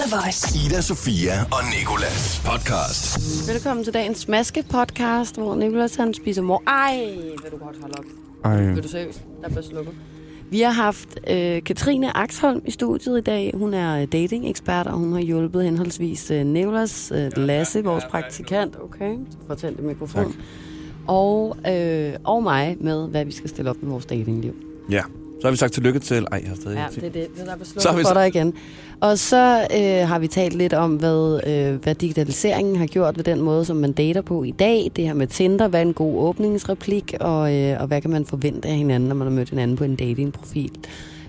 The Voice. Ida, Sofia og Nicolas podcast. Velkommen til dagens maske-podcast, hvor Nicolas han spiser mor. Ej, vil du godt holde op. Ej. Vil du seriøst? Der bliver slukket. Vi har haft Katrine Aksholm i studiet i dag. Hun er dating-ekspert, og hun har hjulpet henholdsvis Nicolas, Lasse, vores praktikant. Okay, fortæl det mikrofon. Og mig med, hvad vi skal stille op med vores datingliv. Ja. Så har vi sagt tillykke til... Ej, jeg har stadig... Ja, det er det. Den er besluttet for dig igen. Og så har vi talt lidt om, hvad digitaliseringen har gjort ved den måde, som man dater på i dag. Det her med Tinder, hvad er en god åbningsreplik, og hvad kan man forvente af hinanden, når man har mødt hinanden på en datingprofil.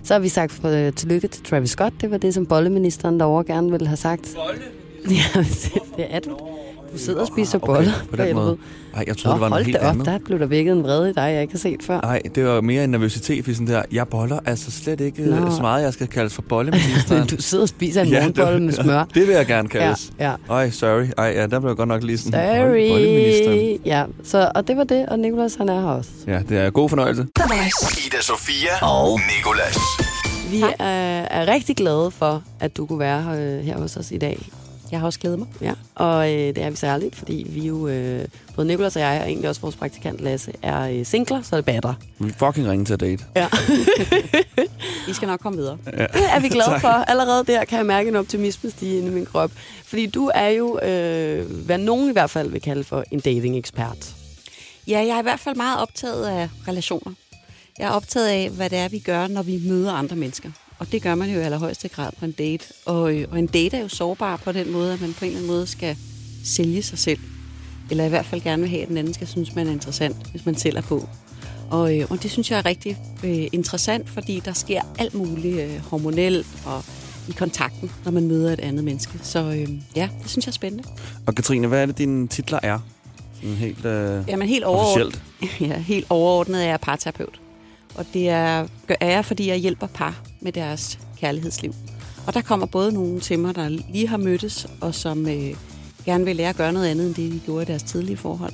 Så har vi sagt tillykke til Travis Scott. Det var det, som bolleministeren derovre gerne ville have sagt. Bolleministeren? Ja, det er du. Du sidder og spiser boller. Okay, på den måde. Ej, jeg troede, det var en helt anden. Der blev der vækket en vrede i dig, jeg ikke har set før. Nej, det var mere en nervøsitet, for sådan der, jeg boller altså slet ikke så meget, jeg skal kaldes for bolleministeren. Du sidder og spiser en morgenbolle med smør. Det vil jeg gerne kaldes. Ja. Ej, sorry. Ej, ja, der blev jeg godt nok lige sådan, bolleministeren. Ja, så, og det var det, og Nicolas, han er her også. Ja, det er god fornøjelse. Ida, Sofia og Nicolas. Vi er rigtig glade for, at du kunne være her hos os i dag. Jeg har også glædet mig. Ja, og det er vi særligt, fordi vi jo, både Nicolas og jeg, og egentlig også vores praktikant Lasse, er singler, så det batter. Vi fucking ringer til at date. Ja. I skal nok komme videre. Ja. Det er vi glade for. Allerede der kan jeg mærke en optimisme stige inde i min krop. Fordi du er jo, hvad nogen i hvert fald vil kalde for, en dating-ekspert. Ja, jeg er i hvert fald meget optaget af relationer. Jeg er optaget af, hvad det er, vi gør, når vi møder andre mennesker. Og det gør man jo i allerhøjeste grad på en date. Og en date er jo sårbar på den måde, at man på en eller anden måde skal sælge sig selv. Eller i hvert fald gerne vil have, at den anden skal synes, man er interessant, hvis man selv er på. Og det synes jeg er rigtig interessant, fordi der sker alt muligt hormonelt og i kontakten, når man møder et andet menneske. Så ja, det synes jeg er spændende. Og Katrine, hvad er det, dine titler er? Helt officielt. Ja, helt overordnet er jeg parterapeut. Og det er jeg, fordi jeg hjælper par med deres kærlighedsliv. Og der kommer både nogle til mig, der lige har mødtes, og som gerne vil lære at gøre noget andet, end det de gjorde i deres tidlige forhold.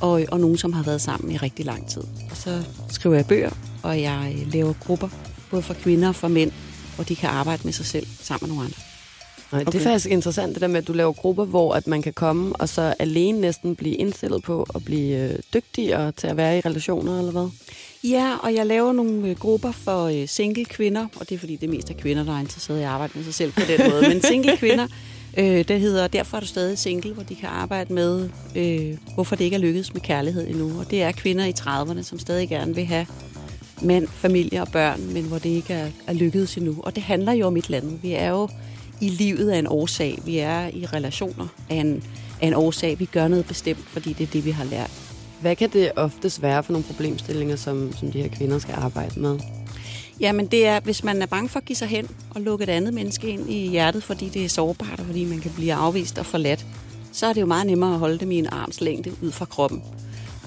Og nogen, som har været sammen i rigtig lang tid. Og så skriver jeg bøger, og jeg laver grupper, både for kvinder og for mænd, hvor de kan arbejde med sig selv sammen med nogle andre. Okay. Det er faktisk interessant, det der med, at du laver grupper, hvor at man kan komme og så alene næsten blive indstillet på at blive dygtigere til at være i relationer, eller hvad? Ja, og jeg laver nogle grupper for single kvinder, og det er fordi det mest er kvinder, der er interesseret i at arbejde med sig selv på den måde. Men single kvinder, det hedder Derfor er du stadig single, hvor de kan arbejde med, hvorfor det ikke er lykkedes med kærlighed endnu. Og det er kvinder i 30'erne, som stadig gerne vil have mand, familie og børn, men hvor det ikke er lykkedes endnu. Og det handler jo om et eller andet. Vi er jo i livet af en årsag. Vi er i relationer af en årsag. Vi gør noget bestemt, fordi det er det, vi har lært. Hvad kan det oftest være for nogle problemstillinger, som de her kvinder skal arbejde med? Jamen det er, hvis man er bange for at give sig hen og lukke et andet menneske ind i hjertet, fordi det er sårbart, og fordi man kan blive afvist og forladt, så er det jo meget nemmere at holde dem i en armslængde ud fra kroppen.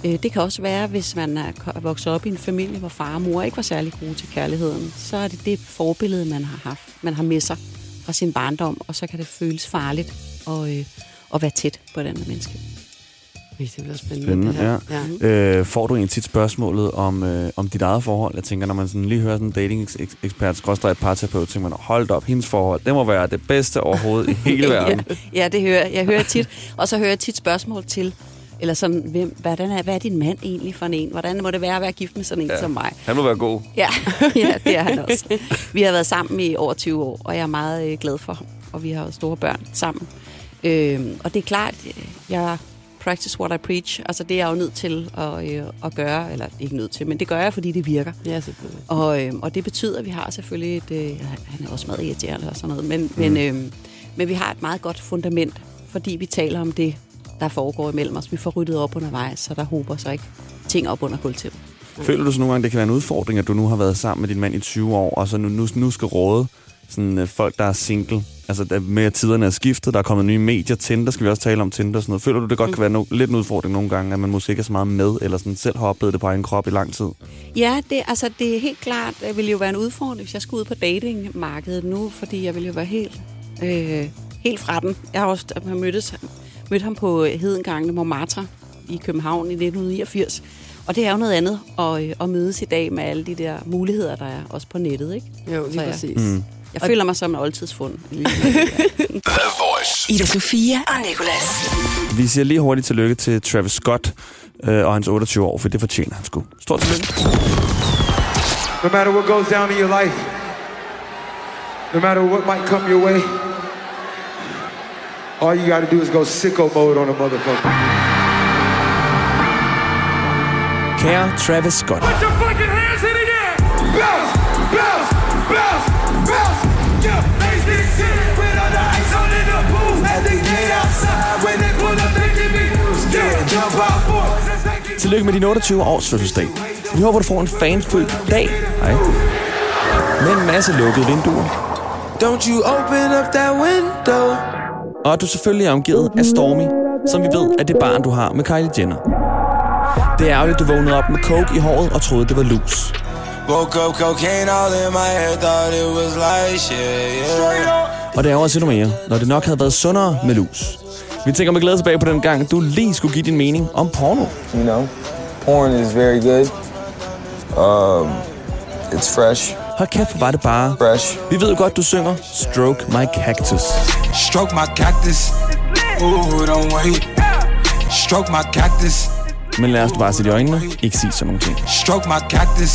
Det kan også være, hvis man er vokset op i en familie, hvor far og mor ikke var særlig gode til kærligheden, så er det forbillede, man har haft, man har med sig fra sin barndom, og så kan det føles farligt at være tæt på et andet menneske. Det bliver spændende det her. Ja. Får du egentlig tit spørgsmålet om dit eget forhold? Jeg tænker, når man sådan lige hører sådan en dating-ekspert, et parterapeut, tænker man, hold op, hendes forhold, det må være det bedste overhovedet i hele verden. Ja, det hører jeg hører tit. Og så hører jeg tit spørgsmål til, eller sådan, hvad er din mand egentlig for en? Hvordan må det være at være gift med sådan en som mig? Han må være god. Ja, det er han også. Vi har været sammen i over 20 år, og jeg er meget glad for ham. Og vi har jo store børn sammen. Og det er klart, jeg practice what I preach, altså det er jeg jo nødt til at gøre, eller ikke nødt til, men det gør jeg, fordi det virker. Ja, selvfølgelig. Og det betyder, at vi har selvfølgelig han er også meget irriterende og sådan noget, men vi har et meget godt fundament, fordi vi taler om det, der foregår imellem os. Vi får ryddet op undervejs, så der hober sig ikke ting op under gulvtæppet. Føler du så nogle gange, det kan være en udfordring, at du nu har været sammen med din mand i 20 år, og så nu skal råde sådan folk, der er single? Altså, med at tiderne er skiftet, der er kommet nye medier, Tinder, skal vi også tale om Tinder og sådan noget. Føler du, det godt kan være lidt en udfordring nogle gange, at man måske ikke er så meget med, eller sådan selv har oplevet det på egen krop i lang tid? Ja, det er helt klart, det ville jo være en udfordring, hvis jeg skulle ud på datingmarkedet nu, fordi jeg ville jo være helt fra den. Jeg har også mødt ham på Hedengangene Momatra i København i 1989, og det er jo noget andet at mødes i dag med alle de der muligheder, der er også på nettet, ikke? Jo, lige præcis. Jeg føler mig som en oldtidsfund. Ida Sofia og Nicolas. Vi siger lige hurtigt tillykke til Travis Scott og hans 28 år, for det fortjener han sgu. Stort tillykke. No matter what goes down in your life, no matter what might come your way, all you gotta do is go sicko mode on a motherfucker. Kære Travis Scott. Put your fucking hands in the air. Bounce, bounce, bounce, bounce. Yeah, they think shit with all the ice on in the pool. And they get outside when they pull up, they give me news. Yeah, jump out, boys. Tillykke med din 28 års fødselsdag. Vi håber, du får en fanfuld dag. Hej. Med en masse lukkede vinduer. Don't you open up that window. Og du selvfølgelig er omgivet af Stormi, som vi ved er det barn, du har med Kylie Jenner. Det er ærgerligt, du vågnede op med coke i håret og troede, det var lus. Og det er også endnu mere, når det nok havde været sundere med lus. Vi tænker med glæde tilbage på den gang, du lige skulle give din mening om porno. You know, porn is very good. It's fresh. Hold kæft, hvor var det bare. Fresh. Vi ved jo godt, du synger Stroke My Cactus. Stroke my cactus. Ooh, don't wait. Stroke my cactus. Men lad os bare sætte i øjnene. Ikke sige sådan nogle ting. Stroke my cactus.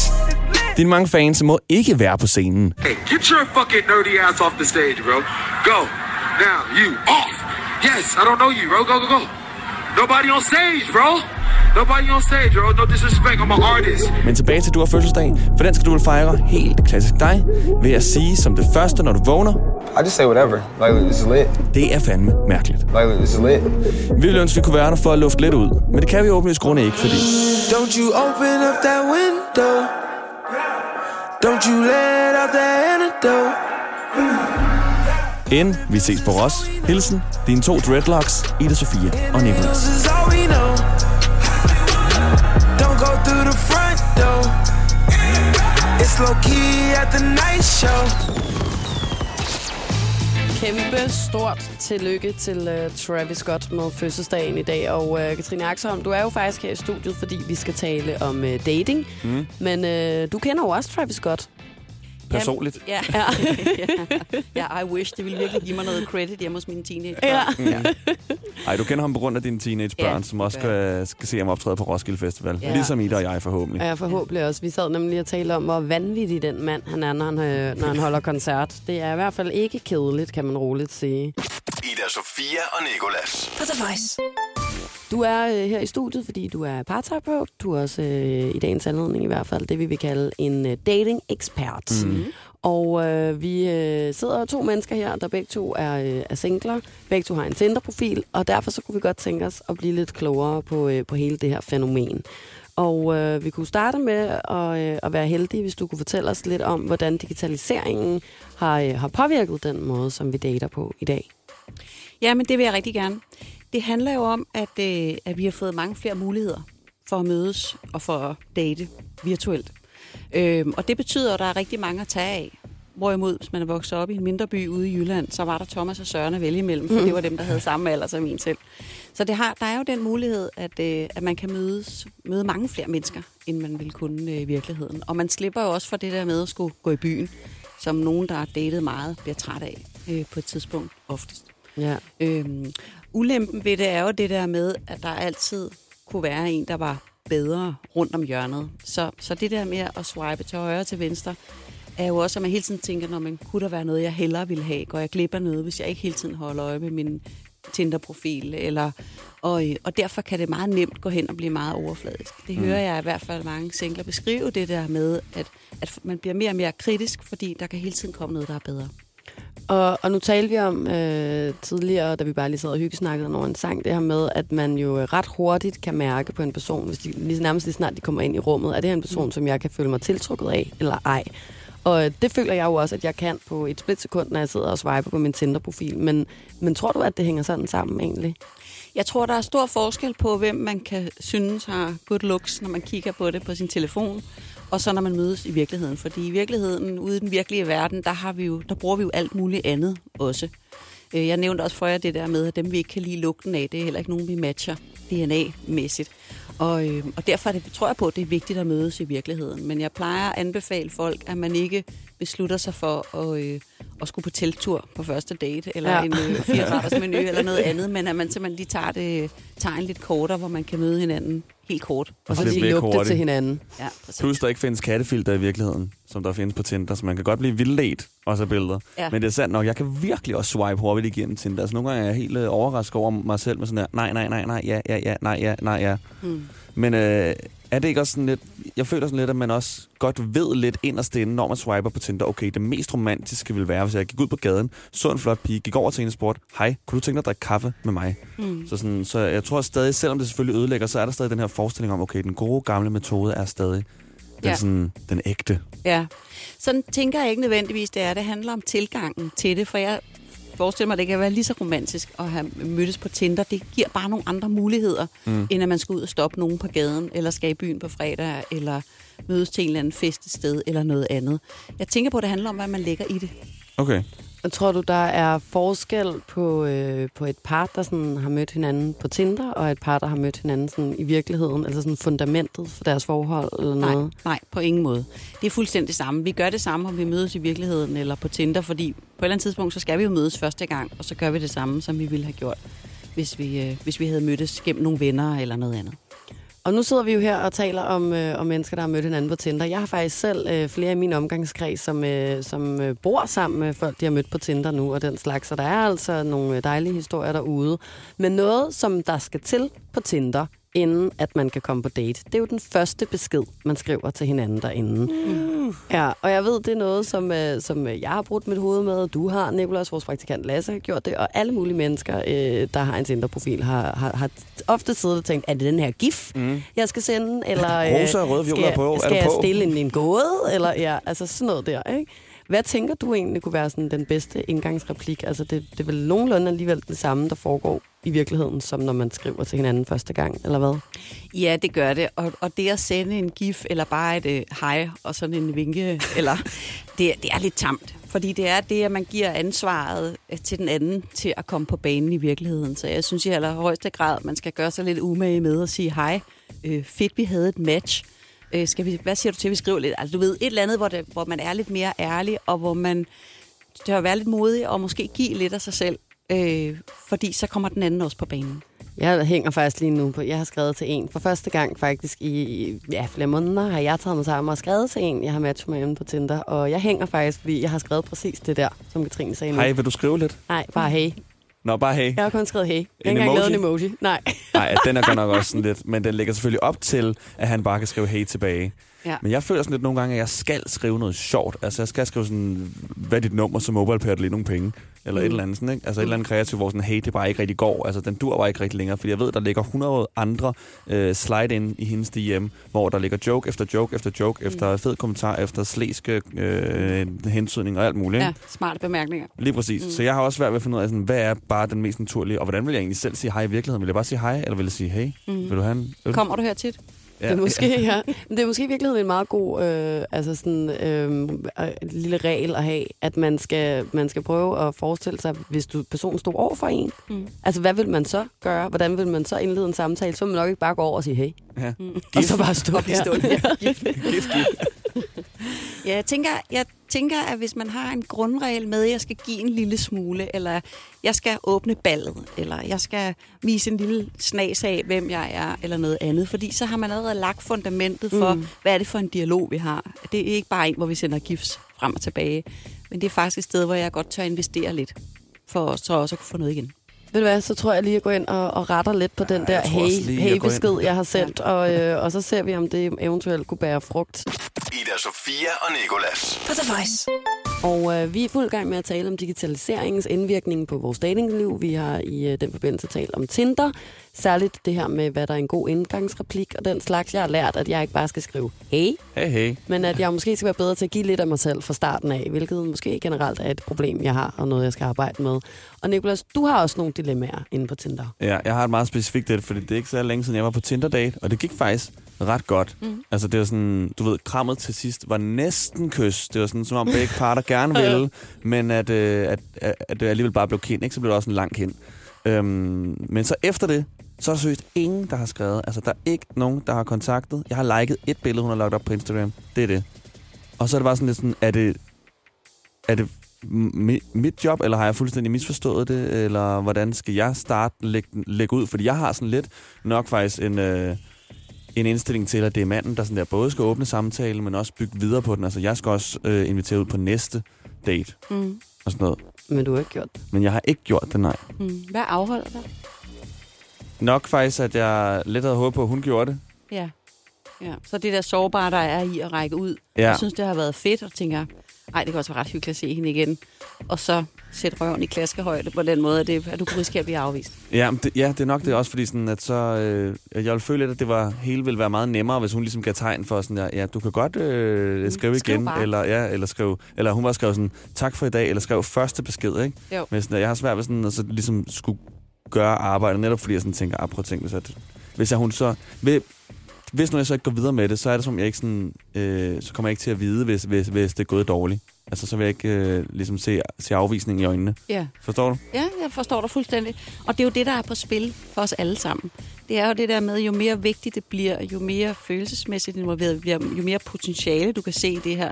Dine mange fans må ikke være på scenen. Hey, get your fucking nerdy ass off the stage, bro. Go. Now, you off. Yes, I don't know you, bro. Go, go, go. Nobody on stage, bro. Nobody on stage, bro. No disrespect, I'm an artist. Men tilbage til du har fødselsdag, for den skal du vel fejre helt klassisk dig, ved at sige som det første, når du vågner. I just say whatever. Like, this is lit. Det er fandme mærkeligt. Like, this is lit. Vi ville ønske, vi kunne være der for at lufte lidt ud, men det kan vi åbenlyst grunde ikke, fordi... Don't you open up that window. Don't you let out that antidote. Inden vi ses på Ros. Hilsen, dine 2 dreadlocks, Ida Sofia og Nicolas. Kæmpe stort tillykke til Travis Scott med fødselsdagen i dag. Og Katrine Aksholm, du er jo faktisk her i studiet, fordi vi skal tale om dating. Mm. Men du kender jo også Travis Scott. Personligt? Ja. Ja. I wish. Det ville virkelig give mig noget credit hjemme hos mine teenagebørn. Ja. Ja. Ej, du kender ham på grund af dine teenagebørn, ja, som også skal se ham optræde på Roskilde Festival. Ja. Ligesom Ida og jeg forhåbentlig. Ja, forhåbentlig også. Vi sad nemlig og talte om, hvor vanvittig den mand han er, når han holder koncert. Det er i hvert fald ikke kedeligt, kan man roligt sige. Ida, Sofia og Nicolas. For The Voice. Du er her i studiet, fordi du er parterapeut. Du er også i dagens anledning i hvert fald det, vi vil kalde en dating-ekspert. Mm. Og vi sidder to mennesker her, der begge to er singler. Begge to har en Tinder-profil, og derfor så kunne vi godt tænke os at blive lidt klogere på hele det her fænomen. Og vi kunne starte med at være heldige, hvis du kunne fortælle os lidt om, hvordan digitaliseringen har påvirket den måde, som vi dater på i dag. Ja, men det vil jeg rigtig gerne. Det handler jo om, at vi har fået mange flere muligheder for at mødes og for at date virtuelt. Og det betyder, at der er rigtig mange at tage af. Hvorimod, hvis man er vokset op i en mindre by ude i Jylland, så var der Thomas og Søren at vælge imellem, for det var dem, der havde samme alder som en selv. Så der er jo den mulighed, at man kan møde mange flere mennesker, end man ville kunne i virkeligheden. Og man slipper jo også for det der med at skulle gå i byen, som nogen, der har datet meget, bliver træt af på et tidspunkt oftest. Ja. Ulempen ved det er jo det der med, at der altid kunne være en, der var bedre rundt om hjørnet. Så det der med at swipe til højre og til venstre, er jo også, at man hele tiden tænker, når man kunne der være noget, jeg hellere ville have, går jeg glip af noget, hvis jeg ikke hele tiden holder øje med min Tinder-profil. Og derfor kan det meget nemt gå hen og blive meget overfladisk. Det hører jeg i hvert fald mange singler beskrive, det der med, at man bliver mere og mere kritisk, fordi der kan hele tiden komme noget, der er bedre. Og nu talte vi om tidligere, da vi bare lige sad og hyggesnakkede over en sang, det her med, at man jo ret hurtigt kan mærke på en person, hvis de lige snart de kommer ind i rummet, er det her en person, som jeg kan føle mig tiltrukket af, eller ej. Og det føler jeg jo også, at jeg kan på et splitsekund, når jeg sidder og swiper på min Tinder-profil. Men tror du, at det hænger sådan sammen egentlig? Jeg tror, der er stor forskel på, hvem man kan synes har good looks, når man kigger på det på sin telefon, og så når man mødes i virkeligheden. Fordi i virkeligheden, ude i den virkelige verden, der bruger vi jo alt muligt andet også. Jeg nævnte også for jer det der med, at dem vi ikke kan lide lugten af, det er heller ikke nogen, vi matcher DNA-mæssigt. Og derfor tror jeg på, at det er vigtigt at mødes i virkeligheden. Men jeg plejer at anbefale folk, at man ikke beslutter sig for at skulle på telttur på første date, eller en 4-retters menu, eller noget andet, men at man simpelthen lige tager det tegn lidt kortere, hvor man kan møde hinanden helt kort. Og så lige lugte til hinanden. Ja, plus der ikke findes kattefilter i virkeligheden, som der findes på Tinder, så man kan godt blive vildledt også af billeder. Ja. Men det er sandt nok, jeg kan virkelig også swipe hurtigt igennem Tinder. Altså nogle gange er jeg helt overrasket over mig selv med sådan her, nej. Hmm. Men er det ikke også sådan lidt, jeg føler sådan lidt, at man også godt ved lidt inderst inde, når man swiper på Tinder, okay, det mest romantiske ville være, hvis jeg gik ud på gaden, så en flot pige, gik over til en sport, hej, kunne du tænke dig at drikke kaffe med mig? Mm. Så jeg tror stadig, selvom det selvfølgelig ødelægger, så er der stadig den her forestilling om, okay, den gode gamle metode er stadig den ægte. Ja, sådan tænker jeg ikke nødvendigvis, det er, det handler om tilgangen til det, for jeg forestiller mig, at det kan være lige så romantisk at have mødtes på Tinder. Det giver bare nogle andre muligheder, end at man skal ud og stoppe nogen på gaden, eller skal i byen på fredag, eller mødes til en eller anden fest et sted, eller noget andet. Jeg tænker på, at det handler om, hvad man lægger i det. Okay. Og tror du, der er forskel på et par, der sådan har mødt hinanden på Tinder, og et par, der har mødt hinanden sådan i virkeligheden, altså sådan fundamentet for deres forhold eller noget? Nej, på ingen måde. Det er fuldstændig samme. Vi gør det samme, om vi mødes i virkeligheden eller på Tinder, fordi på et eller andet tidspunkt, så skal vi jo mødes første gang, og så gør vi det samme, som vi ville have gjort, hvis vi havde mødtes gennem nogle venner eller noget andet. Og nu sidder vi jo her og taler om mennesker, der har mødt hinanden på Tinder. Jeg har faktisk selv flere i min omgangskreds, som bor sammen med folk, de har mødt på Tinder nu og den slags. Så der er altså nogle dejlige historier derude. Men noget, som der skal til på Tinder, inden at man kan komme på date, det er jo den første besked, man skriver til hinanden derinde. Mm. Ja, og jeg ved, det er noget, som jeg har brudt mit hoved med, du har, Nicolas, vores praktikant Lasse, har gjort det, og alle mulige mennesker, der har en Tinder-profil, har ofte siddet og tænkt, er det den her gif, jeg skal sende, eller rosa og røde violer på, skal jeg stille en gåde, eller altså sådan noget der, ikke? Hvad tænker du egentlig kunne være sådan den bedste indgangsreplik? Altså det er vel nogenlunde alligevel det samme, der foregår i virkeligheden, som når man skriver til hinanden første gang, eller hvad? Ja, det gør det. Og det at sende en gif, eller bare et hej og sådan en vinke, eller, det er lidt tamt. Fordi det er det, at man giver ansvaret til den anden til at komme på banen i virkeligheden. Så jeg synes i allerhøjeste grad, man skal gøre sig lidt umage med at sige hej. Fedt, vi havde et match. Hvad siger du til, vi skriver lidt? Altså, du ved, et eller andet, hvor man er lidt mere ærlig, og hvor man tør være lidt modig, og måske give lidt af sig selv, fordi så kommer den anden også på banen. Jeg hænger faktisk lige nu på, jeg har skrevet til en. For første gang faktisk i flere måneder har jeg taget mig sammen og skrevet til en, jeg har matchet med hende på Tinder. Og jeg hænger faktisk, fordi jeg har skrevet præcis det der, som Katrine sagde. Hej, vil du skrive lidt? Nej, bare hey. Nå, bare hey. Jeg har kun skrevet hey. Jeg har ikke engang lavet en emoji. Nej, den er godt nok også sådan lidt. Men den lægger selvfølgelig op til, at han bare kan skrive hey tilbage. Ja. Men jeg føler sådan lidt nogle gange, at jeg skal skrive noget sjovt. Altså, jeg skal skrive sådan, hvad er dit nummer, så MobilePay lige nogle penge. Eller et eller andet sådan, ikke? Altså et eller andet kreativt, hvor sådan, hey, det bare ikke rigtig går. Altså, den dur bare ikke rigtig længere. Fordi jeg ved, der ligger 100 andre slide ind i hendes DM, hvor der ligger joke efter joke efter joke, efter fed kommentar, efter slæske hensynning og alt muligt. Ja, smarte bemærkninger. Lige præcis. Så jeg har også svært ved at finde ud af, sådan, hvad er bare den mest naturlige, og hvordan vil jeg egentlig selv sige hej i virkeligheden? Vil jeg bare sige hej, eller vil jeg sige hey? Vil du have en? Kommer du her tit? Ja. Det er måske, Men det er måske i virkeligheden en meget god lille regel at have, at man skal prøve at forestille sig, hvis personen stod over for en. Altså, hvad vil man så gøre? Hvordan vil man så indlede en samtale? Så vil man nok ikke bare gå over og sige hey. Ja. Og så bare stå her. Ja, jeg tænker, at hvis man har en grundregel med, at jeg skal give en lille smule, eller jeg skal åbne ballet, eller jeg skal vise en lille snas af, hvem jeg er, eller noget andet. Fordi så har man allerede lagt fundamentet for, hvad er det for en dialog, vi har. Det er ikke bare en, hvor vi sender gifs frem og tilbage, men det er faktisk et sted, hvor jeg godt tør investere lidt, for så også at kunne få noget igen. Ved du hvad, så tror jeg lige, at jeg går ind og retter lidt på den der hey-besked, jeg har sendt, og så ser vi, om det eventuelt kunne bære frugt. Ida, Sofia og Nicolas. For The Voice. Og vi er fuld gang med at tale om digitaliseringens indvirkning på vores datingliv. Vi har i den forbindelse talt om Tinder. Særligt det her med, hvad der er en god indgangsreplik og den slags. Jeg har lært, at jeg ikke bare skal skrive hey, men at jeg måske skal være bedre til at give lidt af mig selv fra starten af, hvilket måske generelt er et problem, jeg har, og noget, jeg skal arbejde med. Og Nicolas, du har også nogle dilemmaer inde på Tinder. Ja, jeg har et meget specifikt det, fordi det er ikke så længe siden, jeg var på Tinder-date, og det gik faktisk ret godt. Altså, det var sådan, du ved, krammet til sidst var næsten kys. Det var sådan, som om begge parter gerne ville, men at det alligevel bare blev kendt, ikke? Så blev det også en lang kendt. Men så efter det, så er der seriøst ingen, der har skrevet. Altså, der er ikke nogen, der har kontaktet. Jeg har liket et billede, hun har lagt op på Instagram. Det er det. Og så er det bare sådan lidt sådan, er det mit job, eller har jeg fuldstændig misforstået det, eller hvordan skal jeg starte lægge ud? Fordi jeg har sådan lidt nok faktisk en indstilling til, at det er manden, der, sådan der både skal åbne samtalen, men også bygge videre på den. Altså, jeg skal også invitere ud på næste date og sådan noget. Men du har ikke gjort det. Men jeg har ikke gjort det, nej. Hvad afholder dig? Nok faktisk, at jeg lidt havde håbet på, at hun gjorde det. Ja. Så det der sårbare, der er i at række ud. Ja. Jeg synes, det har været fedt, og tænker, ej, det kan også være ret hyggeligt at se hende igen. Og så sætte røven i klaskehøjde på den måde, at du kunne risikere at blive afvist. Ja, det er nok det også, fordi sådan, at så, jeg vil føle lidt, at det var, hele ville være meget nemmere, hvis hun ligesom gav tegn for sådan, ja, du kan godt skrive igen. Bare. Eller hun var skrevet sådan, tak for i dag, eller skrev første besked, ikke? Jo. Men sådan, jeg har svært ved sådan, at så ligesom skulle gøre arbejdet, netop fordi jeg sådan tænker, prøv at tænke, hvis nu jeg så ikke går videre med det, så er det som jeg ikke sådan, så kommer jeg ikke til at vide, hvis det er gået dårligt. Altså så vil jeg ikke ligesom se afvisningen i øjnene. Ja. Forstår du? Ja, jeg forstår dig fuldstændig. Og det er jo det, der er på spil for os alle sammen. Det er jo det der med, jo mere vigtigt det bliver, jo mere følelsesmæssigt involveret det bliver, jo mere potentiale du kan se i det her,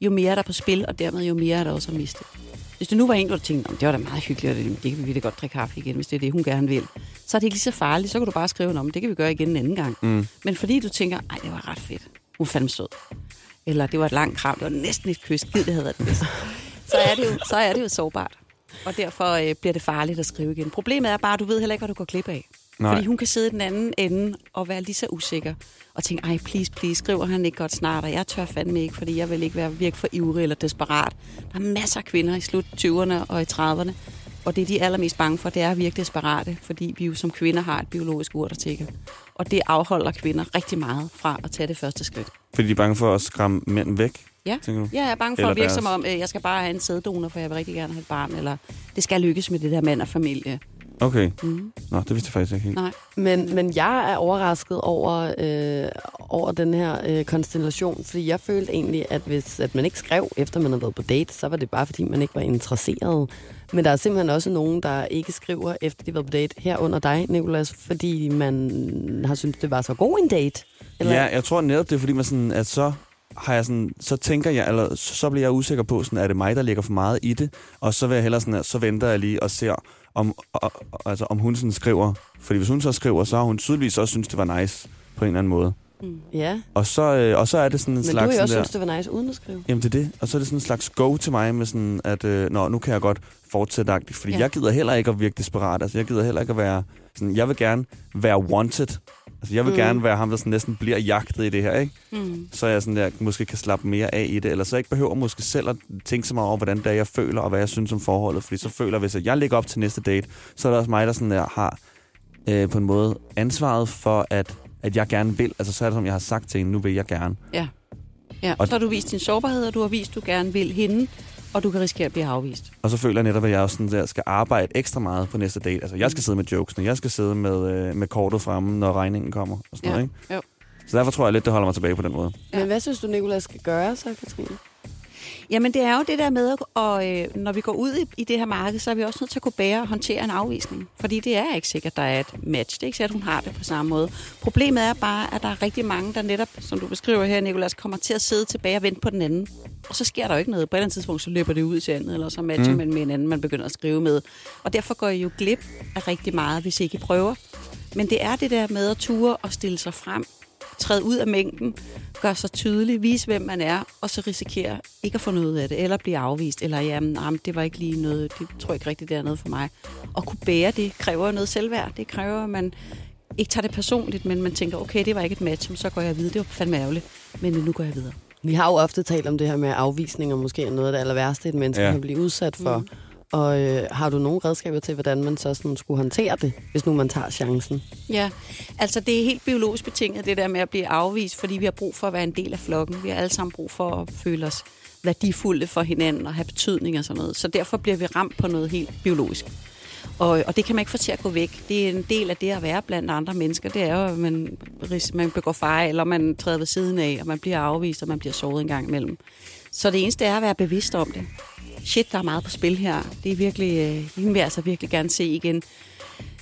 jo mere er der på spil, og dermed jo mere er der også at miste. Hvis det nu var en, der tænkte, det var da meget hyggeligt, og det kan vi da godt drikke kaffe igen, hvis det er det, hun gerne vil, så er det ikke lige så farligt. Så kan du bare skrive, om det kan vi gøre igen en anden gang. Men fordi du tænker, ej, det var ret fedt, hun fandme sød, eller det var et langt kram, det var næsten et kys, det havde været det bedste, så er det jo sårbart. Og derfor bliver det farligt at skrive igen. Problemet er bare, at du ved heller ikke, hvad du går glip af. Nej. Fordi hun kan sidde i den anden ende og være lige så usikker, og tænke, ej, please, skriver han ikke godt snart, og jeg tør fandme ikke, fordi jeg vil ikke virke for ivrig eller desperat. Der er masser af kvinder i slut 20'erne og i 30'erne, og det, de er allermest bange for, det er at virke desperate, fordi vi jo som kvinder har et biologisk ur, der tikker. Og det afholder kvinder rigtig meget fra at tage det første skridt. Fordi de er bange for at skræmme mænd væk? Ja, jeg er bange for at virke som om, jeg skal bare have en sæddonor, for jeg vil rigtig gerne have et barn, eller det skal lykkes med det der mand og familie. Okay. Nå, det vidste jeg faktisk ikke helt. Nej. Men jeg er overrasket over den her konstellation, fordi jeg følte egentlig, at hvis at man ikke skrev, efter man havde været på date, så var det bare, fordi man ikke var interesseret. Men der er simpelthen også nogen, der ikke skriver, efter de har været på date, herunder dig, Nicolas, fordi man har syntes, det var så god en date. Eller? Ja, jeg tror netop, det er fordi, man sådan, at så har jeg sådan, så tænker jeg, eller så bliver jeg usikker på, sådan, er det mig, der ligger for meget i det, og så vil jeg hellere sådan, så venter jeg lige og ser, om hun sådan skriver. Fordi hvis hun så skriver, så har hun tydeligvis også synes, det var nice på en eller anden måde. Ja. Og så er det sådan en men slags... Men du har også synes, det var nice uden at skrive. Jamen det er det. Og så er det sådan en slags go til mig med sådan, at nu kan jeg godt fortsætte-agtigt. Fordi jeg gider heller ikke at virke desperat. Altså jeg gider heller ikke at være... Sådan, jeg vil gerne være wanted. Altså jeg vil gerne være ham, der sådan næsten bliver jagtet i det her, ikke? Så jeg sådan der måske kan slappe mere af i det, eller så jeg ikke behøver måske selv at tænke så meget over, hvordan det er, jeg føler, og hvad jeg synes om forholdet. Fordi så føler jeg, hvis jeg ligger op til næste date, så er det også mig, der sådan der har på en måde ansvaret for, at jeg gerne vil. Altså så er det som, jeg har sagt til hende, nu vil jeg gerne. Ja. Og så har du vist din sårbarhed, og du har vist, du gerne vil hende, og du kan risikere at blive afvist. Og så føler jeg netop, at jeg også sådan der skal arbejde ekstra meget på næste date. Altså, jeg skal sidde med jokesene, jeg skal sidde med kortet fremme, når regningen kommer og sådan noget, ikke? Jo. Så derfor tror jeg lidt, det holder mig tilbage på den måde. Ja. Men hvad synes du, Nicolas, skal gøre så, Katrine? Jamen, det er jo det der med, og når vi går ud i det her marked, så er vi også nødt til at kunne bære og håndtere en afvisning. Fordi det er ikke sikkert, at der er et match. Det er ikke sikkert, at hun har det på samme måde. Problemet er bare, at der er rigtig mange, der netop, som du beskriver her, Nicolas, kommer til at sidde tilbage og vente på den anden. Og så sker der jo ikke noget. På et eller andet tidspunkt, så løber det ud til andet, eller så matcher man med en anden, man begynder at skrive med. Og derfor går I jo glip af rigtig meget, hvis I ikke prøver. Men det er det der med at ture og stille sig frem. Træde ud af mængden, gør sig tydelig, vise hvem man er, og så risikere ikke at få noget af det, eller blive afvist, eller jamen, det var ikke lige noget, det tror jeg ikke rigtigt, det er noget for mig. At kunne bære det kræver noget selvværd, det kræver, at man ikke tager det personligt, men man tænker, okay, det var ikke et match, så går jeg videre, det var fandme ærgerligt, men nu går jeg videre. Vi har jo ofte talt om det her med afvisninger, måske er noget af det aller værste, et menneske kan blive udsat for, og har du nogle redskaber til, hvordan man så sådan skulle håndtere det, hvis nu man tager chancen? Ja, altså det er helt biologisk betinget, det der med at blive afvist, fordi vi har brug for at være en del af flokken. Vi har alle sammen brug for at føle os værdifulde for hinanden og have betydning og sådan noget. Så derfor bliver vi ramt på noget helt biologisk. Og det kan man ikke få til at gå væk. Det er en del af det at være blandt andre mennesker. Det er jo, at man begår fejl, eller man træder ved siden af, og man bliver afvist, og man bliver såret en gang imellem. Så det eneste er at være bevidst om det. Shit, der er meget på spil her. Det er virkelig, hende vil jeg altså virkelig gerne se igen.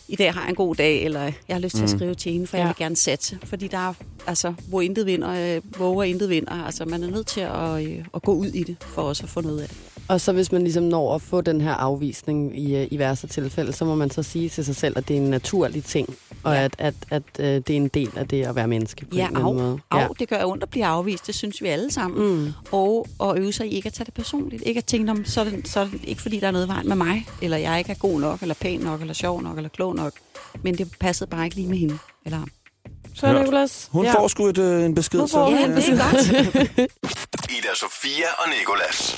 I dag har jeg en god dag, eller jeg har lyst til at skrive til hende, for jeg vil gerne satse. Fordi der er, altså, hvor intet vinder, våger intet vinder. Altså, man er nødt til at gå ud i det, for også at få noget af det. Og så hvis man ligesom når at få den her afvisning i værste tilfælde, så må man så sige til sig selv, at det er en naturlig ting, og ja. at det er en del af det at være menneske på en eller anden måde. Ja, det gør ondt at blive afvist, det synes vi alle sammen. Mm. Og at øve sig i ikke at tage det personligt. Ikke at tænke, om så er det ikke fordi, der er noget vejen med mig, eller jeg ikke er god nok, eller pæn nok, eller sjov nok, eller klog nok. Men det passede bare ikke lige med hende, eller ham. Så Nicolas. Hun får sgu en besked. Så. Ja, det er godt. Ida, Sofia og Nicolas.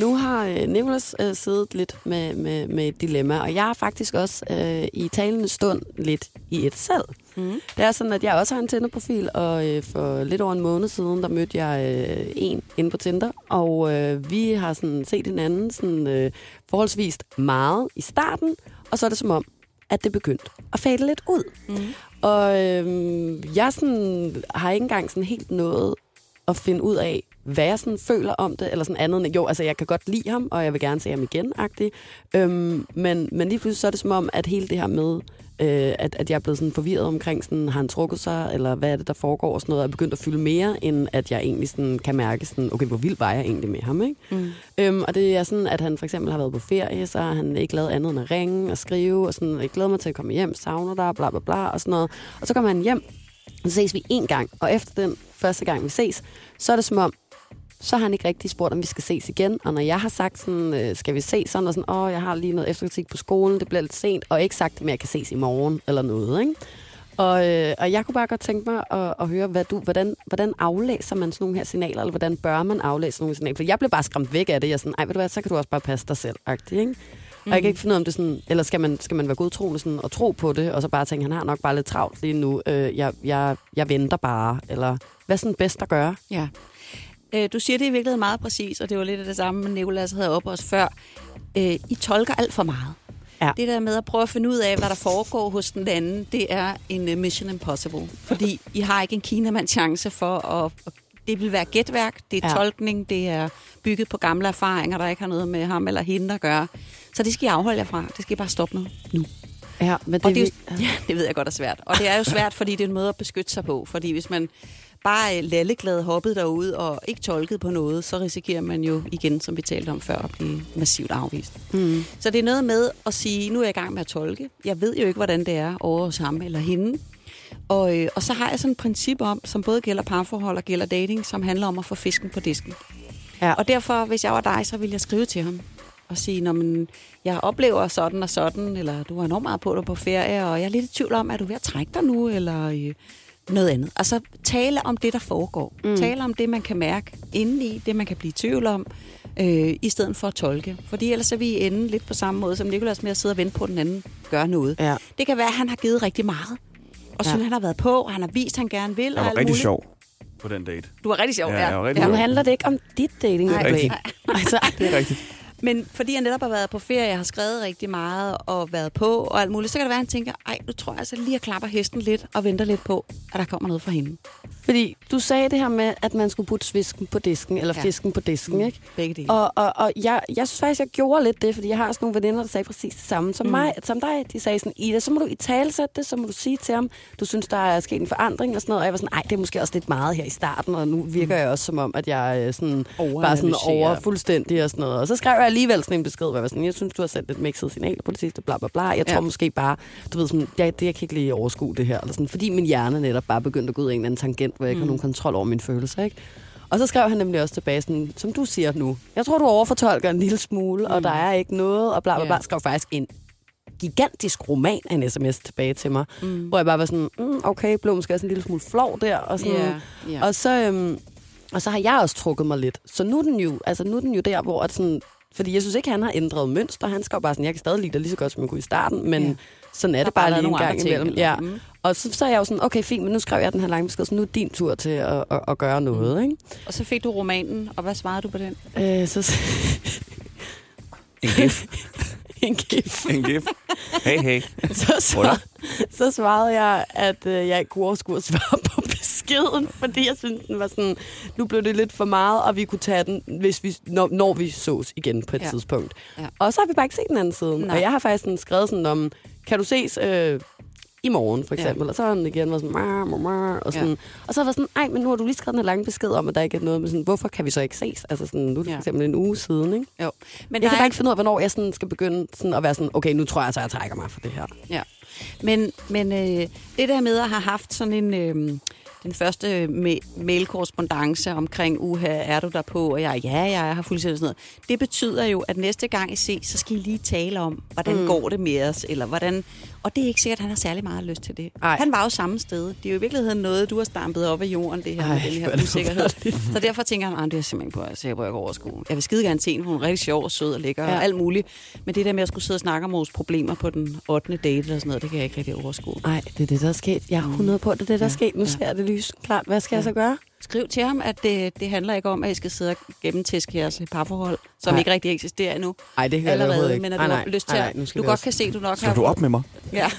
Nu har Nicolas siddet lidt med et dilemma, og jeg er faktisk også i talende stund lidt i et selv. Mm. Det er sådan, at jeg også har en Tinder-profil, og for lidt over en måned siden, der mødte jeg en inde på Tinder, og vi har sådan set hinanden sådan, forholdsvis meget i starten, og så er det som om, at det begyndte at fade lidt ud. Mm. Og jeg sådan, har ikke engang sådan helt nået at finde ud af, hvad jeg sådan føler om det, eller sådan andet. Jo, altså jeg kan godt lide ham, og jeg vil gerne se ham igen-agtigt. Men lige pludselig så er det som om, at hele det her med, at jeg er blevet sådan forvirret omkring, sådan, har han trukket sig, eller hvad er det, der foregår, og sådan noget, og er begyndt at fylde mere, end at jeg egentlig sådan kan mærke, sådan, okay, hvor vild var jeg egentlig med ham, ikke? Mm. Og det er sådan, at han for eksempel har været på ferie, så har han ikke lavet andet end at ringe og skrive, og sådan, jeg glæder mig til at komme hjem, savner dig, bla bla bla, og sådan noget. Og så kommer han hjem, og så ses vi én gang, og efter den første gang, vi ses, så er det som om, så har han ikke rigtig spurgt, om vi skal ses igen. Og når jeg har sagt sådan, skal vi ses sådan, og sådan, jeg har lige noget efterkritik på skolen, det bliver lidt sent, og ikke sagt, at jeg kan ses i morgen eller noget, ikke? Og jeg kunne bare godt tænke mig at høre, hvordan aflæser man sådan nogle her signaler, eller hvordan bør man aflæse sådan nogle signaler? For jeg blev bare skræmt væk af det. Jeg er sådan, ved du hvad, så kan du også bare passe dig selv-agtigt, ikke? Mm. Og jeg kan ikke finde ud af, om det sådan, eller skal man være godtroende sådan, og tro på det, og så bare tænke, han har nok bare lidt travlt lige nu, jeg venter bare, eller hvad er sådan bedst at gøre? Ja. Du siger det i virkeligheden meget præcis, og det var lidt af det samme, Nicolas havde op os før. I tolker alt for meget. Ja. Det der med at prøve at finde ud af, hvad der foregår hos den anden, det er en mission impossible. Fordi I har ikke en kinamands chance for at... Det vil være gætværk, det er tolkning, det er bygget på gamle erfaringer, der ikke har noget med ham eller hende at gøre. Så det skal I afholde jer fra. Det skal I bare stoppe med nu. Ja, men det ved jeg godt er svært. Og det er jo svært, fordi det er en måde at beskytte sig på. Fordi hvis man... bare lalleglad hoppet derude og ikke tolket på noget, så risikerer man jo igen, som vi talte om før, at blive massivt afvist. Mm. Så det er noget med at sige, nu er jeg i gang med at tolke. Jeg ved jo ikke, hvordan det er over hos ham eller hende. Og så har jeg sådan et princip om, som både gælder parforhold og gælder dating, som handler om at få fisken på disken. Ja. Og derfor, hvis jeg var dig, så ville jeg skrive til ham og sige, når man, jeg oplever sådan og sådan, eller du har enormt meget på dig på ferie, og jeg er lidt i tvivl om, er du ved at trække dig nu, eller... noget andet. Altså tale om det, der foregår. Mm. Tale om det, man kan mærke indeni, det, man kan blive i tvivl om, i stedet for at tolke. Fordi ellers er vi inde lidt på samme måde, som Nicolas med at sidde og vente på, den anden gør noget. Ja. Det kan være, at han har givet rigtig meget, og synes, han har været på, og han har vist, han gerne vil. Jeg var rigtig sjov på den date. Du var rigtig sjov, ja. Nu handler det ikke om dit dating. Nej, det er rigtigt. Men fordi jeg netop har været på ferie, jeg har skrevet rigtig meget og været på og alt muligt, så kan det være, at han tænker, nu tror jeg altså lige, at jeg klapper hesten lidt og venter lidt på, at der kommer noget fra hende. Fordi du sagde det her med, at man skulle putte fisken på disken, eller fisken på disken, ikke? Begge dele. Og jeg synes faktisk, jeg gjorde lidt det, fordi jeg har sådan nogle veninder, der sagde præcis det samme som mig, som dig. De sagde sådan, Ida, så må du italesætte det, så må du sige til ham, du synes, der er sket en forandring og sådan noget. Og jeg var sådan, det er måske også lidt meget her i starten, og nu virker jeg også som om, at jeg sådan bare sådan over fuldstændig og sådan noget. Og så skrev jeg alligevel sådan en besked, hvor jeg var sådan, jeg synes, du har sendt et mixet signal på det sidste, bla bla bla. Jeg tror måske bare, du ved sådan, jeg kan ikke lige overskue det her, eller sådan, fordi min hjerne netop bare begyndte at gå ud af en eller anden tangent, hvor jeg ikke har nogen kontrol over mine følelser, ikke? Og så skrev han nemlig også tilbage sådan, som du siger nu, jeg tror, du overfortolker en lille smule, og der er ikke noget, og bla bla bla, skrev faktisk en gigantisk roman af en sms tilbage til mig, hvor jeg bare var sådan, okay, blev måske også en lille smule flov der, og sådan, og så... Og så har jeg også trukket mig lidt. Så nu er den jo, der, hvor... At sådan, fordi jeg synes ikke, han har ændret mønster. Han skal bare sådan, jeg kan stadig lide dig lige så godt, som jeg kunne i starten, men sådan er det bare lige en gang imellem. Ja. Og så er jeg jo sådan, okay, fint, men nu skrev jeg den her lange besked, så nu er din tur til at gøre noget, ikke? Og så fik du romanen, og hvad svarede du på den? En gif. En gif. Hey. Så svarede jeg, at jeg ikke kunne overskue at svare på skeden, fordi jeg synes, den var sådan, nu blev det lidt for meget, og vi kunne tage den, hvis vi, når vi sås igen på et tidspunkt. Ja. Og så har vi bare ikke set den anden side. Og jeg har faktisk sådan skrevet sådan om, kan du ses i morgen, for eksempel. Ja. Og så har den igen været sådan, og sådan. Ja. Og så var sådan, ej, men nu har du lige skrevet en lang besked om, at der ikke er noget med sådan, hvorfor kan vi så ikke ses? Altså sådan, nu er det for eksempel en uge siden, ikke? Jo. Men jeg kan bare ikke finde ud af, hvornår jeg sådan skal begynde sådan at være sådan, okay, nu tror jeg så, jeg trækker mig for det her. Ja. Men det der med at have haft sådan en... Den første mailkorrespondance omkring, uha, er du der på? Og jeg har fuldstændig sådan noget. Det betyder jo, at næste gang I ses, så skal I lige tale om, hvordan går det med os? Eller hvordan... Og det er ikke sikkert, at han har særlig meget lyst til det. Ej. Han var jo samme sted. Det er jo i virkeligheden noget, du har stampet op af jorden, det her, ej, med den her usikkerhed. Så derfor tænker han, det er simpelthen på, at jeg går over skolen. Jeg vil skide gerne se en, hun er rigtig sjov og sød og lækker og alt muligt. Men det der med at skulle sidde og snakke om vores problemer på den 8. date eller sådan noget, det kan jeg ikke rigtig overskue. Nej, det er det, der er sket. Jeg er 100 på, det er det, der er sket. Nu ser det lys. Klart, hvad skal jeg så gøre? Skriv til ham, at det handler ikke om, at I skal sidde og gennemtæske jeres parforhold, som ikke rigtig eksisterer endnu. Nej, det kan allerede, jeg ikke. Men at du har lyst til at... Du godt kan se, du nok har... du op med mig? Ja,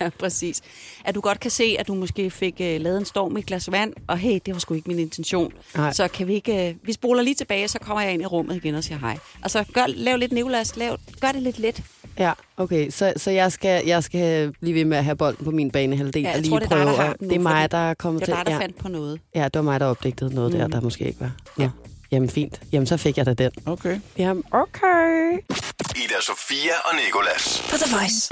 ja, præcis. At du godt kan se, at du måske fik lavet en storm i et glas vand, og hey, det var sgu ikke min intention. Ej. Så kan vi ikke... vi spoler lige tilbage, så kommer jeg ind i rummet igen og siger hej. Altså, lav lidt nævlast, gør det lidt let. Ja, okay. Så jeg skal blive ved med at have bolden på min banehalvdel og lige prøve. Det er mig, der er kommet til. Det er dig, der fandt på noget. Ja, det var mig, der opdigtede noget der måske ikke var. Ja. Jamen fint. Jamen så fik jeg da den. Okay. Jamen okay. Ida, Sofia og Nicolas. For the Voice.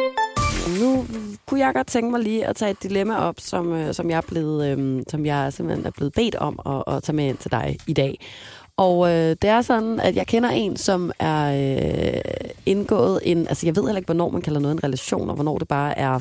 Nu kunne jeg godt tænke mig lige at tage et dilemma op, som jeg simpelthen er blevet bedt om at tage med ind til dig i dag. Og det er sådan, at jeg kender en, som er indgået en... Altså, jeg ved heller ikke, hvornår man kalder noget en relation, og hvornår det bare er,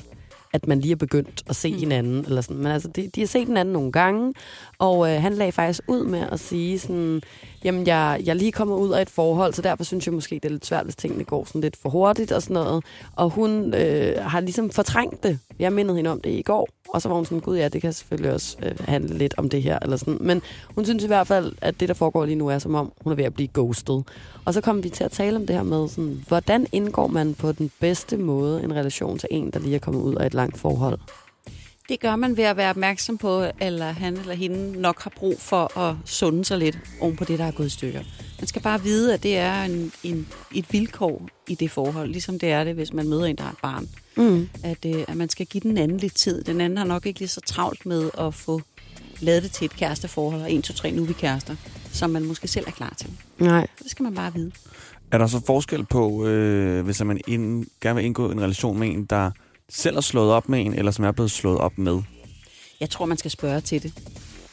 at man lige er begyndt at se hinanden. Eller sådan. Men altså, de har set hinanden nogle gange, og han lagde faktisk ud med at sige sådan... Jamen, jeg er lige kommet ud af et forhold, så derfor synes jeg måske, det er lidt svært, hvis tingene går sådan lidt for hurtigt og sådan noget. Og hun har ligesom fortrængt det. Jeg mindede hende om det i går, og så var hun sådan, gud ja, det kan selvfølgelig også handle lidt om det her, eller sådan. Men hun synes i hvert fald, at det, der foregår lige nu, er som om, hun er ved at blive ghostet. Og så kom vi til at tale om det her med, sådan, hvordan indgår man på den bedste måde en relation til en, der lige er kommet ud af et langt forhold? Det gør man ved at være opmærksom på, eller han eller hende nok har brug for at sunde sig lidt oven på det, der er gået i stykker. Man skal bare vide, at det er et vilkår i det forhold, ligesom det er det, hvis man møder en, der har et barn. Mm. At man skal give den anden lidt tid. Den anden har nok ikke lige så travlt med at få lavet det til et kæresteforhold, og 1, 2, 3 nu vi kærester, som man måske selv er klar til. Nej. Det skal man bare vide. Er der så forskel på, hvis man gerne vil indgå en relation med en, der... selv er slået op med en, eller som er blevet slået op med? Jeg tror, man skal spørge til det.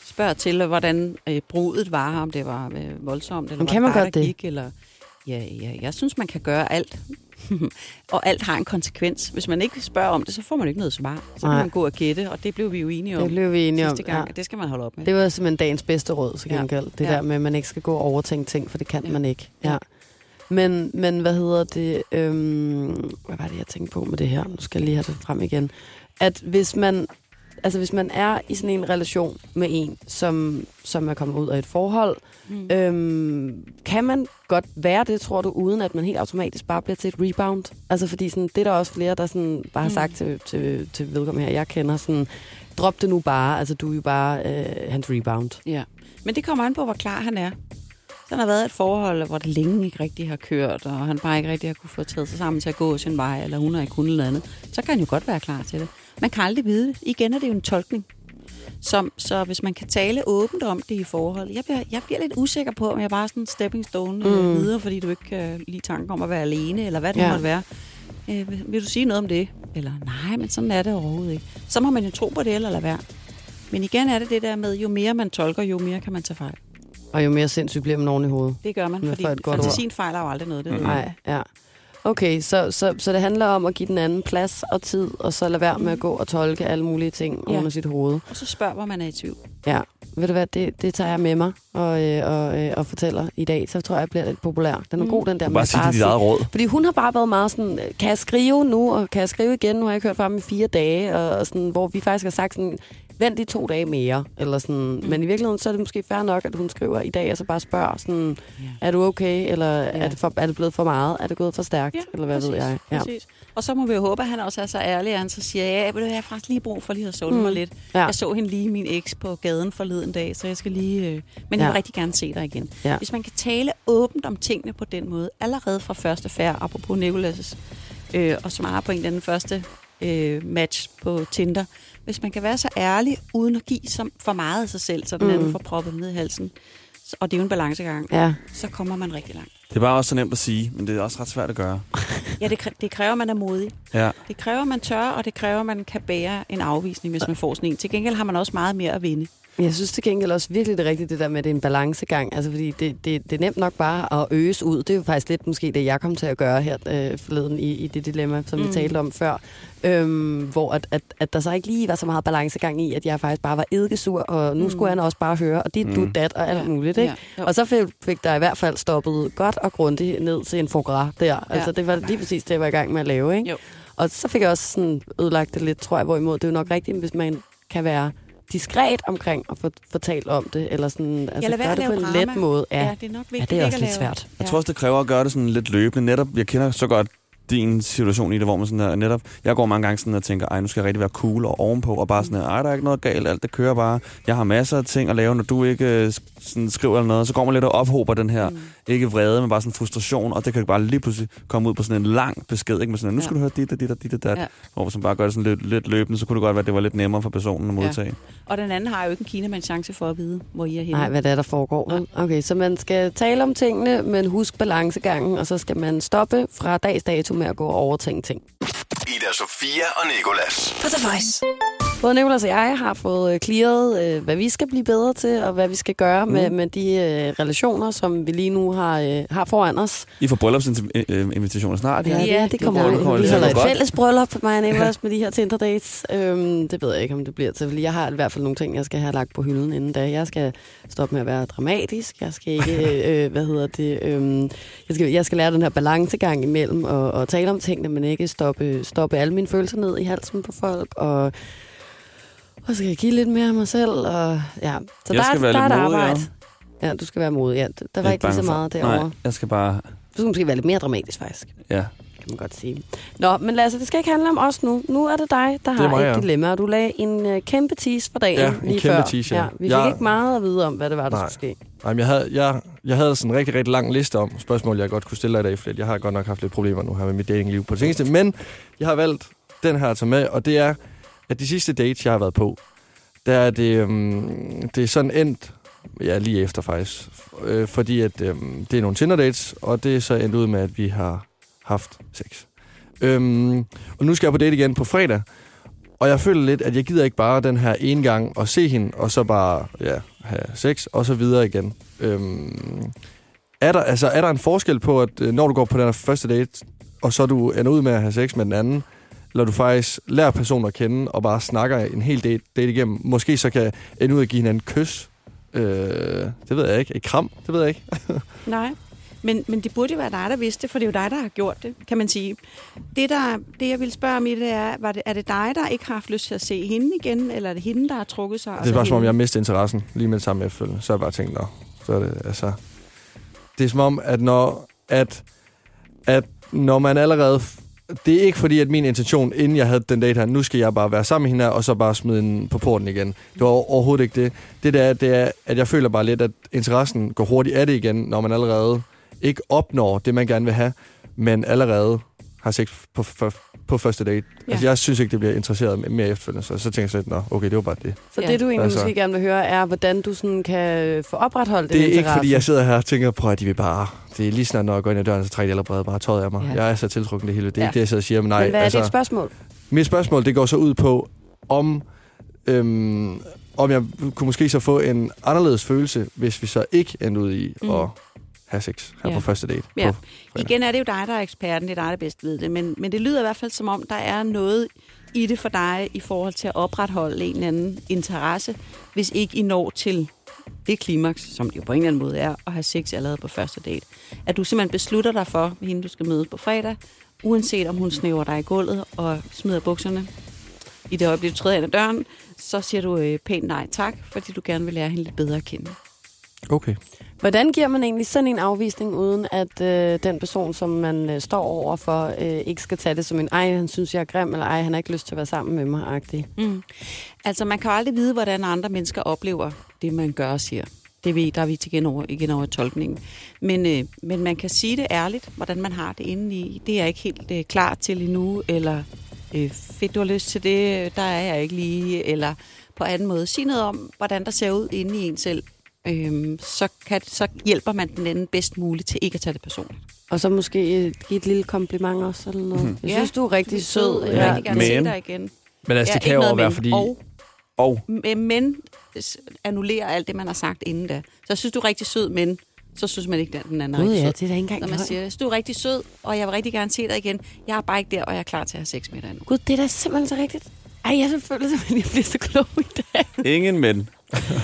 Spørg til, hvordan brudet var, om det var voldsomt, eller kan man godt det? Gik, eller... Ja, jeg synes, man kan gøre alt. Og alt har en konsekvens. Hvis man ikke spørger om det, så får man ikke noget svar. Så kan man gå og gætte, og det blev vi jo enige om. Det blev vi enige om, gang, det skal man holde op med. Det var simpelthen dagens bedste råd, så gengæld. Det der med, at man ikke skal gå og overtænke ting, for det kan man ikke. Ja. Men hvad hedder det? Hvad var det, jeg tænkte på med det her? Nu skal jeg lige have det frem igen. At hvis man er i sådan en relation med en, som er kommet ud af et forhold, kan man godt være det, tror du, uden at man helt automatisk bare bliver til et rebound? Altså fordi sådan, det er der også flere, der sådan bare har sagt til vedkommende her, jeg kender sådan, drop det nu bare, altså du er jo bare hans rebound. Ja, men det kommer an på, hvor klar han er. Så han har været et forhold, hvor det længe ikke rigtig har kørt, og han bare ikke rigtig har kunne få taget sig sammen til at gå sin vej, eller hun har ikke kunnet eller andet. Så kan han jo godt være klar til det. Man kan aldrig vide det. Igen er det jo en tolkning. Så hvis man kan tale åbent om det i forhold. Jeg bliver lidt usikker på, om jeg bare er sådan en stepping stone videre, fordi du ikke kan lide tanken om at være alene, eller hvad det måtte være. Vil du sige noget om det? Eller nej, men sådan er det overhovedet ikke. Så må man jo tro på det, eller lade være. Men igen er det der med, jo mere man tolker, jo mere kan man tage fejl. Og jo mere sindssygt bliver man oven i hovedet. Det gør man, fordi fantasien fejler jo aldrig noget. Det nej, ja. Okay, så det handler om at give den anden plads og tid, og så lade være med at gå og tolke alle mulige ting under sit hoved. Og så spørg, hvor man er i tvivl. Ja, ved du hvad, det tager jeg med mig og fortæller i dag. Så tror jeg bliver lidt populær. Den er god, den der. Bare sige dit eget råd. Fordi hun har bare været meget sådan, kan jeg skrive nu, og kan jeg skrive igen? Nu har jeg ikke hørt fra ham i 4 dage, og sådan, hvor vi faktisk har sagt sådan... Vent i 2 dage mere, eller sådan. Men i virkeligheden, så er det måske fair nok, at hun skriver i dag, og så bare spørger sådan, er du okay, eller er det blevet for meget? Er det gået for stærkt, eller hvad ved jeg? Ja, præcis. Og så må vi jo håbe, at han også er så ærlig, at han så siger, ja, jeg har faktisk lige brug for lige at sunde mig lidt. Ja. Jeg så hende lige, min eks, på gaden forleden dag, så jeg skal lige... Men jeg vil rigtig gerne se dig igen. Ja. Hvis man kan tale åbent om tingene på den måde, allerede fra første færd, apropos Nicolas, og svare på en eller anden første match på Tinder. Hvis man kan være så ærlig, uden at give for meget af sig selv, så den anden får proppet ned i halsen, og det er jo en balancegang, så kommer man rigtig langt. Det er bare også så nemt at sige, men det er også ret svært at gøre. Ja, det kræver, man er modig. Ja. Det kræver, man tør, og det kræver, man kan bære en afvisning, hvis man får sådan en. Til gengæld har man også meget mere at vinde. Jeg synes til gengæld også virkelig det rigtige, det der med, at det er en balancegang. Altså, fordi det er nemt nok bare at øges ud. Det er jo faktisk lidt måske det, jeg kom til at gøre her forleden i det dilemma, som vi talte om før. Hvor at der så ikke lige var så meget balancegang i, at jeg faktisk bare var eddikesur, og nu skulle han også bare høre, og dit, du, dat, og alt muligt. Ikke? Ja. Og så fik der i hvert fald stoppet godt og grundigt ned til en foie gras der. Altså, det var lige præcis det, jeg var i gang med at lave. Ikke? Og så fik jeg også sådan ødelagt det lidt, tror jeg, hvorimod det er jo nok rigtigt, hvis man kan være diskret omkring at få talt om det, eller sådan, altså gøre det på en let måde. Ja, det er nok vigtigt, det er også lidt svært. Jeg tror også, det kræver at gøre det sådan lidt løbende. Netop, jeg kender så godt din situation i det, hvor man sådan der, netop, jeg går mange gange sådan og tænker, ej, nu skal jeg rigtig være cool og ovenpå, og bare sådan, ej, der er ikke noget galt, alt det kører bare. Jeg har masser af ting at lave, når du ikke sådan skriver eller noget, så går man lidt og ophober den her, ikke vrede, men bare sådan frustration, og det kan bare lige pludselig komme ud på sådan en lang besked, ikke? Med sådan, nu skal du høre dit og dit og dit og dat, hvor man bare gør det sådan lidt løbende, så kunne det godt være, at det var lidt nemmere for personen at modtage. Og den anden har jo ikke en kinamands chance for at vide, hvor I er henne. Nej, hvad det er, der foregår. Ja. Okay, så man skal tale om tingene, men husk balancegangen, og så skal man stoppe fra dags dato med at gå og overtænke ting. Ida, Sofia og Nicolas. For The Voice. Både Nicolas og jeg har fået clearet, hvad vi skal blive bedre til, og hvad vi skal gøre med de relationer, som vi lige nu har foran os. I får bryllupsinvitationer snart. Ja, det kommer ud. Vi holder et fælles bryllup, mig og Nicolas, med de her Tinder-dates. Det ved jeg ikke, om det bliver til, fordi jeg har i hvert fald nogle ting, jeg skal have lagt på hylden inden da. Jeg skal stoppe med at være dramatisk. Jeg skal ikke, jeg skal lære den her balancegang imellem, og tale om tingene, men ikke stoppe alle mine følelser ned i halsen på folk, og så kan jeg give lidt mere af mig selv, og ja. Så jeg skal være lidt modig, ja. Du skal være modig, ja. Der var ikke lige så meget derovre. Nej, jeg skal bare... Du skal måske være lidt mere dramatisk, faktisk. Ja. Kan man godt sige. Nå, men Lasse, det skal ikke handle om os nu. Nu er det dig, der har et dilemma, og du lagde en kæmpe tease for dagen lige før. Ja, en kæmpe tease, ja. Vi fik ikke meget at vide om, hvad det var, der skulle ske. Nej, men jeg havde sådan en rigtig, rigtig lang liste om spørgsmål, jeg godt kunne stille dig i dag, fordi jeg har godt nok haft lidt problemer nu her med mit datingliv på det seneste, men jeg har valgt den her at tage med, og det er, at de sidste dates, jeg har været på, der er det, det er sådan endt, ja, lige efter faktisk, fordi at det er nogle Tinder-dates, og det er så endt ud med, at vi har haft sex. Og nu skal jeg på date igen på fredag, og jeg føler lidt, at jeg gider ikke bare den her ene gang at se hende, og så bare have sex, og så videre igen. Er der en forskel på, at når du går på den her første date, og så du ender ud med at have sex med den anden, eller du faktisk lærer personer at kende, og bare snakker en hel date igennem. Måske så kan ende ud at give hinanden kys. Det ved jeg ikke. Et kram, det ved jeg ikke. Nej, men det burde jo være dig, der vidste det, for det er jo dig, der har gjort det, kan man sige. Det jeg ville spørge om i det er, er det dig, der ikke har haft lyst til at se hende igen, eller er det hende, der har trukket sig? Det er bare som om, jeg mistede interessen lige med det samme efterfølgende. Så har jeg bare tænkt, så er det altså... Det er som om, at når man allerede... Det er ikke fordi, at min intention, inden jeg havde den date her, nu skal jeg bare være sammen med hende her, og så bare smide hende på porten igen. Det var overhovedet ikke det. Det er, at jeg føler bare lidt, at interessen går hurtigt af det igen, når man allerede ikke opnår det, man gerne vil have, men allerede har sex på første date. Ja. Altså, jeg synes ikke, det bliver interesseret mere efterfølgende, så tænker jeg sådan, okay, det var bare det. Så det, du egentlig måske gerne vil høre, er, hvordan du sådan kan få opretholdt det. Det er ikke, fordi jeg sidder her og tænker, prøv at de vil bare... Det er lige snart, når jeg går ind ad døren, så trækker de allerede bare tøjet af mig. Ja. Jeg er så tiltrukken det hele. Det er ikke det, jeg sidder og siger, men nej. Men hvad er det spørgsmål? Mit spørgsmål, det går så ud på, om jeg kunne måske så få en anderledes følelse, hvis vi så ikke endte ud i at have sex her på første date. Ja. Igen er det jo dig, der er eksperten. Det er dig, der bedst ved det. Men det lyder i hvert fald, som om der er noget i det for dig i forhold til at opretholde en eller anden interesse, hvis ikke I når til... det klimaks, som det jo på en eller anden måde er, at have sex allerede på første date. At du simpelthen beslutter dig for, hende du skal møde på fredag, uanset om hun snæver dig i gulvet og smider bukserne. I det øjeblik, du træder ind ad døren, så siger du pænt nej tak, fordi du gerne vil lære hende lidt bedre at kende. Okay. Hvordan giver man egentlig sådan en afvisning, uden at den person, som man står over for, ikke skal tage det som en, ej, han synes, jeg er grim, eller ej, han har ikke lyst til at være sammen med mig-agtig? Altså, man kan aldrig vide, hvordan andre mennesker oplever det, man gør og siger. Der er vi igen over tolkningen. Men man kan sige det ærligt, hvordan man har det indeni. Det er jeg ikke helt klar til endnu, eller fedt, du har lyst til det, der er jeg ikke lige, eller på anden måde. Sig noget om, hvordan der ser ud inde i en selv. Så hjælper man den anden bedst muligt til ikke at tage det personligt. Og så måske give et lille kompliment også, eller noget. Jeg synes, du er rigtig sød. Jeg vil rigtig gerne se dig igen. Men altså, det kan jo også være, fordi... Men annullerer alt det, man har sagt inden da. Så synes du er rigtig sød, men... så synes man ikke, at den anden er rigtig sød. Det er da ikke engang man siger, du er rigtig sød, og jeg vil rigtig gerne se dig igen. Jeg er bare ikke der, og jeg er klar til at have sex med dig nu. Gud, det er da simpelthen så rigtigt. Ej, jeg føler simpelthen, at jeg bliver så klog i dag. Ingen mænd.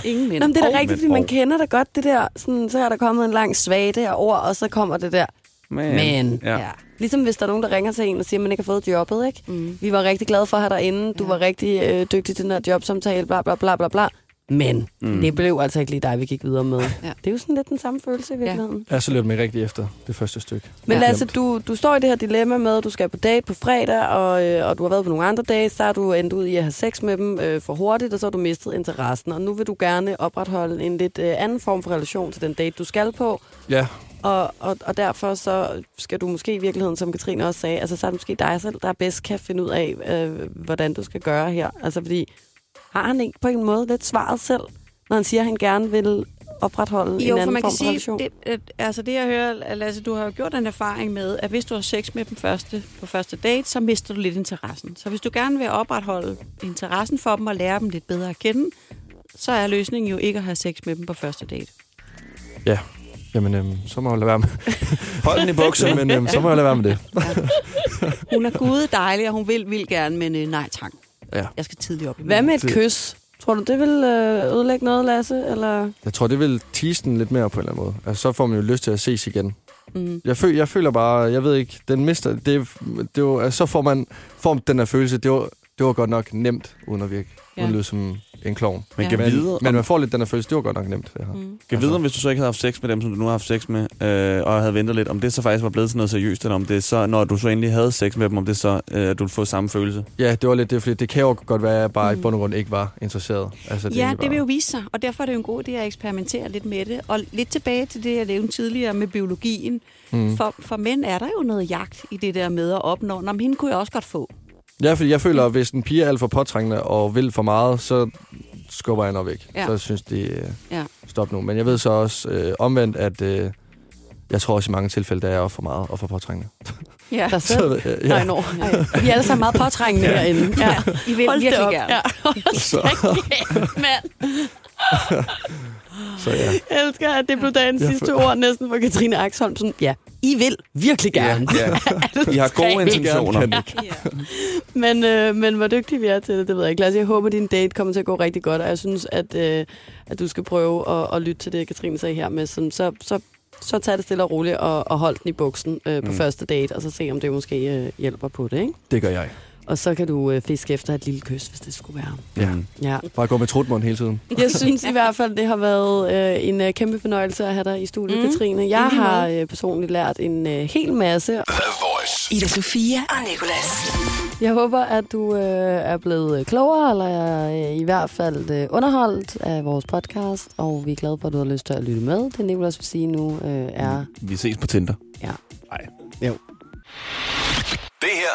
Ingen mænd. Nå, men det er da rigtigt, fordi man kender det godt, det der. Sådan, så er der kommet en lang svage derovre, og så kommer det der. Men. Ja. Ligesom hvis der er nogen, der ringer til en og siger, at man ikke har fået jobbet, ikke? Mm. Vi var rigtig glade for at have dig inde. Du var rigtig dygtig til den her jobsamtale, bla bla bla bla bla. Men det blev altså ikke lige dig, vi gik videre med. Ja. Det er jo sådan lidt den samme følelse i virkeligheden. Ja, så løb mig rigtig efter det første stykke. Men altså, du står i det her dilemma med, at du skal på date på fredag, og du har været på nogle andre dage, så er du endt ud i at have sex med dem for hurtigt, og så har du mistet interessen. Og nu vil du gerne opretholde en lidt anden form for relation til den date, du skal på. Ja. Og derfor så skal du måske i virkeligheden, som Katrine også sagde, altså så er det måske dig selv, der bedst kan finde ud af, hvordan du skal gøre her. Altså fordi... har han ikke på en måde lidt svaret selv, når han siger, at han gerne vil opretholde en anden form for relation? Jo, for man kan sige, det jeg hører, Lasse, du har jo gjort en erfaring med, at hvis du har sex med dem på første date, så mister du lidt interessen. Så hvis du gerne vil opretholde interessen for dem og lære dem lidt bedre at kende, så er løsningen jo ikke at have sex med dem på første date. Ja, jamen så må jeg lade være med. Hold den i bukser, men så må jeg lade være med det. Ja. Hun er gode dejlig, og hun vil gerne, men nej tak. Ja. Jeg skal tidligt op. Hvad med et kys? Tror du, det vil ødelægge noget, Lasse? Eller? Jeg tror, det vil tease den lidt mere på en eller anden måde. Altså, så får man jo lyst til at ses igen. Mm. Jeg føler bare, jeg ved ikke, den mister... Det var, altså, så får man den her følelse. Det var godt nok nemt uden at virke. Ja. Uden at lyde som en klovn. Men man får lidt den her følelse. Det var godt nok nemt. Det her. Mm. Kan vide, om hvis du så ikke havde haft sex med dem, som du nu har haft sex med, og havde ventet lidt, om det så faktisk var blevet til noget seriøst, eller om det så, når du så endelig havde sex med dem, om det så, du ville få samme følelse? Ja, det var lidt det, fordi det kan jo godt være, at jeg bare i bund og grund ikke var interesseret. Altså, det bare... det vil jo vise sig, og derfor er det jo en god idé at eksperimentere lidt med det. Og lidt tilbage til det, jeg nævnte tidligere med biologien. Mm. For mænd er der jo noget jagt i det der med at opnå. Nå, men hende kunne jeg også godt få. Ja, fordi jeg føler, at hvis en pige er alt for påtrængende og vil for meget, så skubber jeg nok væk. Ja. Så synes de, stop nu. Men jeg ved så også omvendt, at jeg tror også i mange tilfælde, der er jeg for meget og for påtrængende. Ja, der sidder vi er alle sammen meget påtrængende herinde. Ja. I vil virkelig gerne. Ja. Så ja. Jeg elsker, at det blev dagens sidste ord næsten for Katrine Aksholm. Sådan, I vil virkelig gerne. I har gode intentioner. Men hvor dygtige vi er til det ved jeg ikke. Lasse, jeg håber, din date kommer til at gå rigtig godt, og jeg synes, at du skal prøve at lytte til det, Katrine sagde her med. Sådan, så tag det stille og roligt og hold den i buksen på første date, og så se, om det måske hjælper på det, ikke? Det gør jeg. Og så kan du fiske efter et lille kys, hvis det skulle være. Ja. Bare gå med trutmund hele tiden. Jeg synes i hvert fald, det har været en kæmpe fornøjelse at have dig i studiet, Katrine. Jeg har personligt lært en hel masse. Ida Sofia og Nicolas. Jeg håber, at du er blevet klogere, eller i hvert fald underholdt af vores podcast. Og vi er glade for, at du har lyst til at lytte med. Det Nicolas vil sige nu er... Vi ses på Tinder. Ja. Nej. Jo. Det her...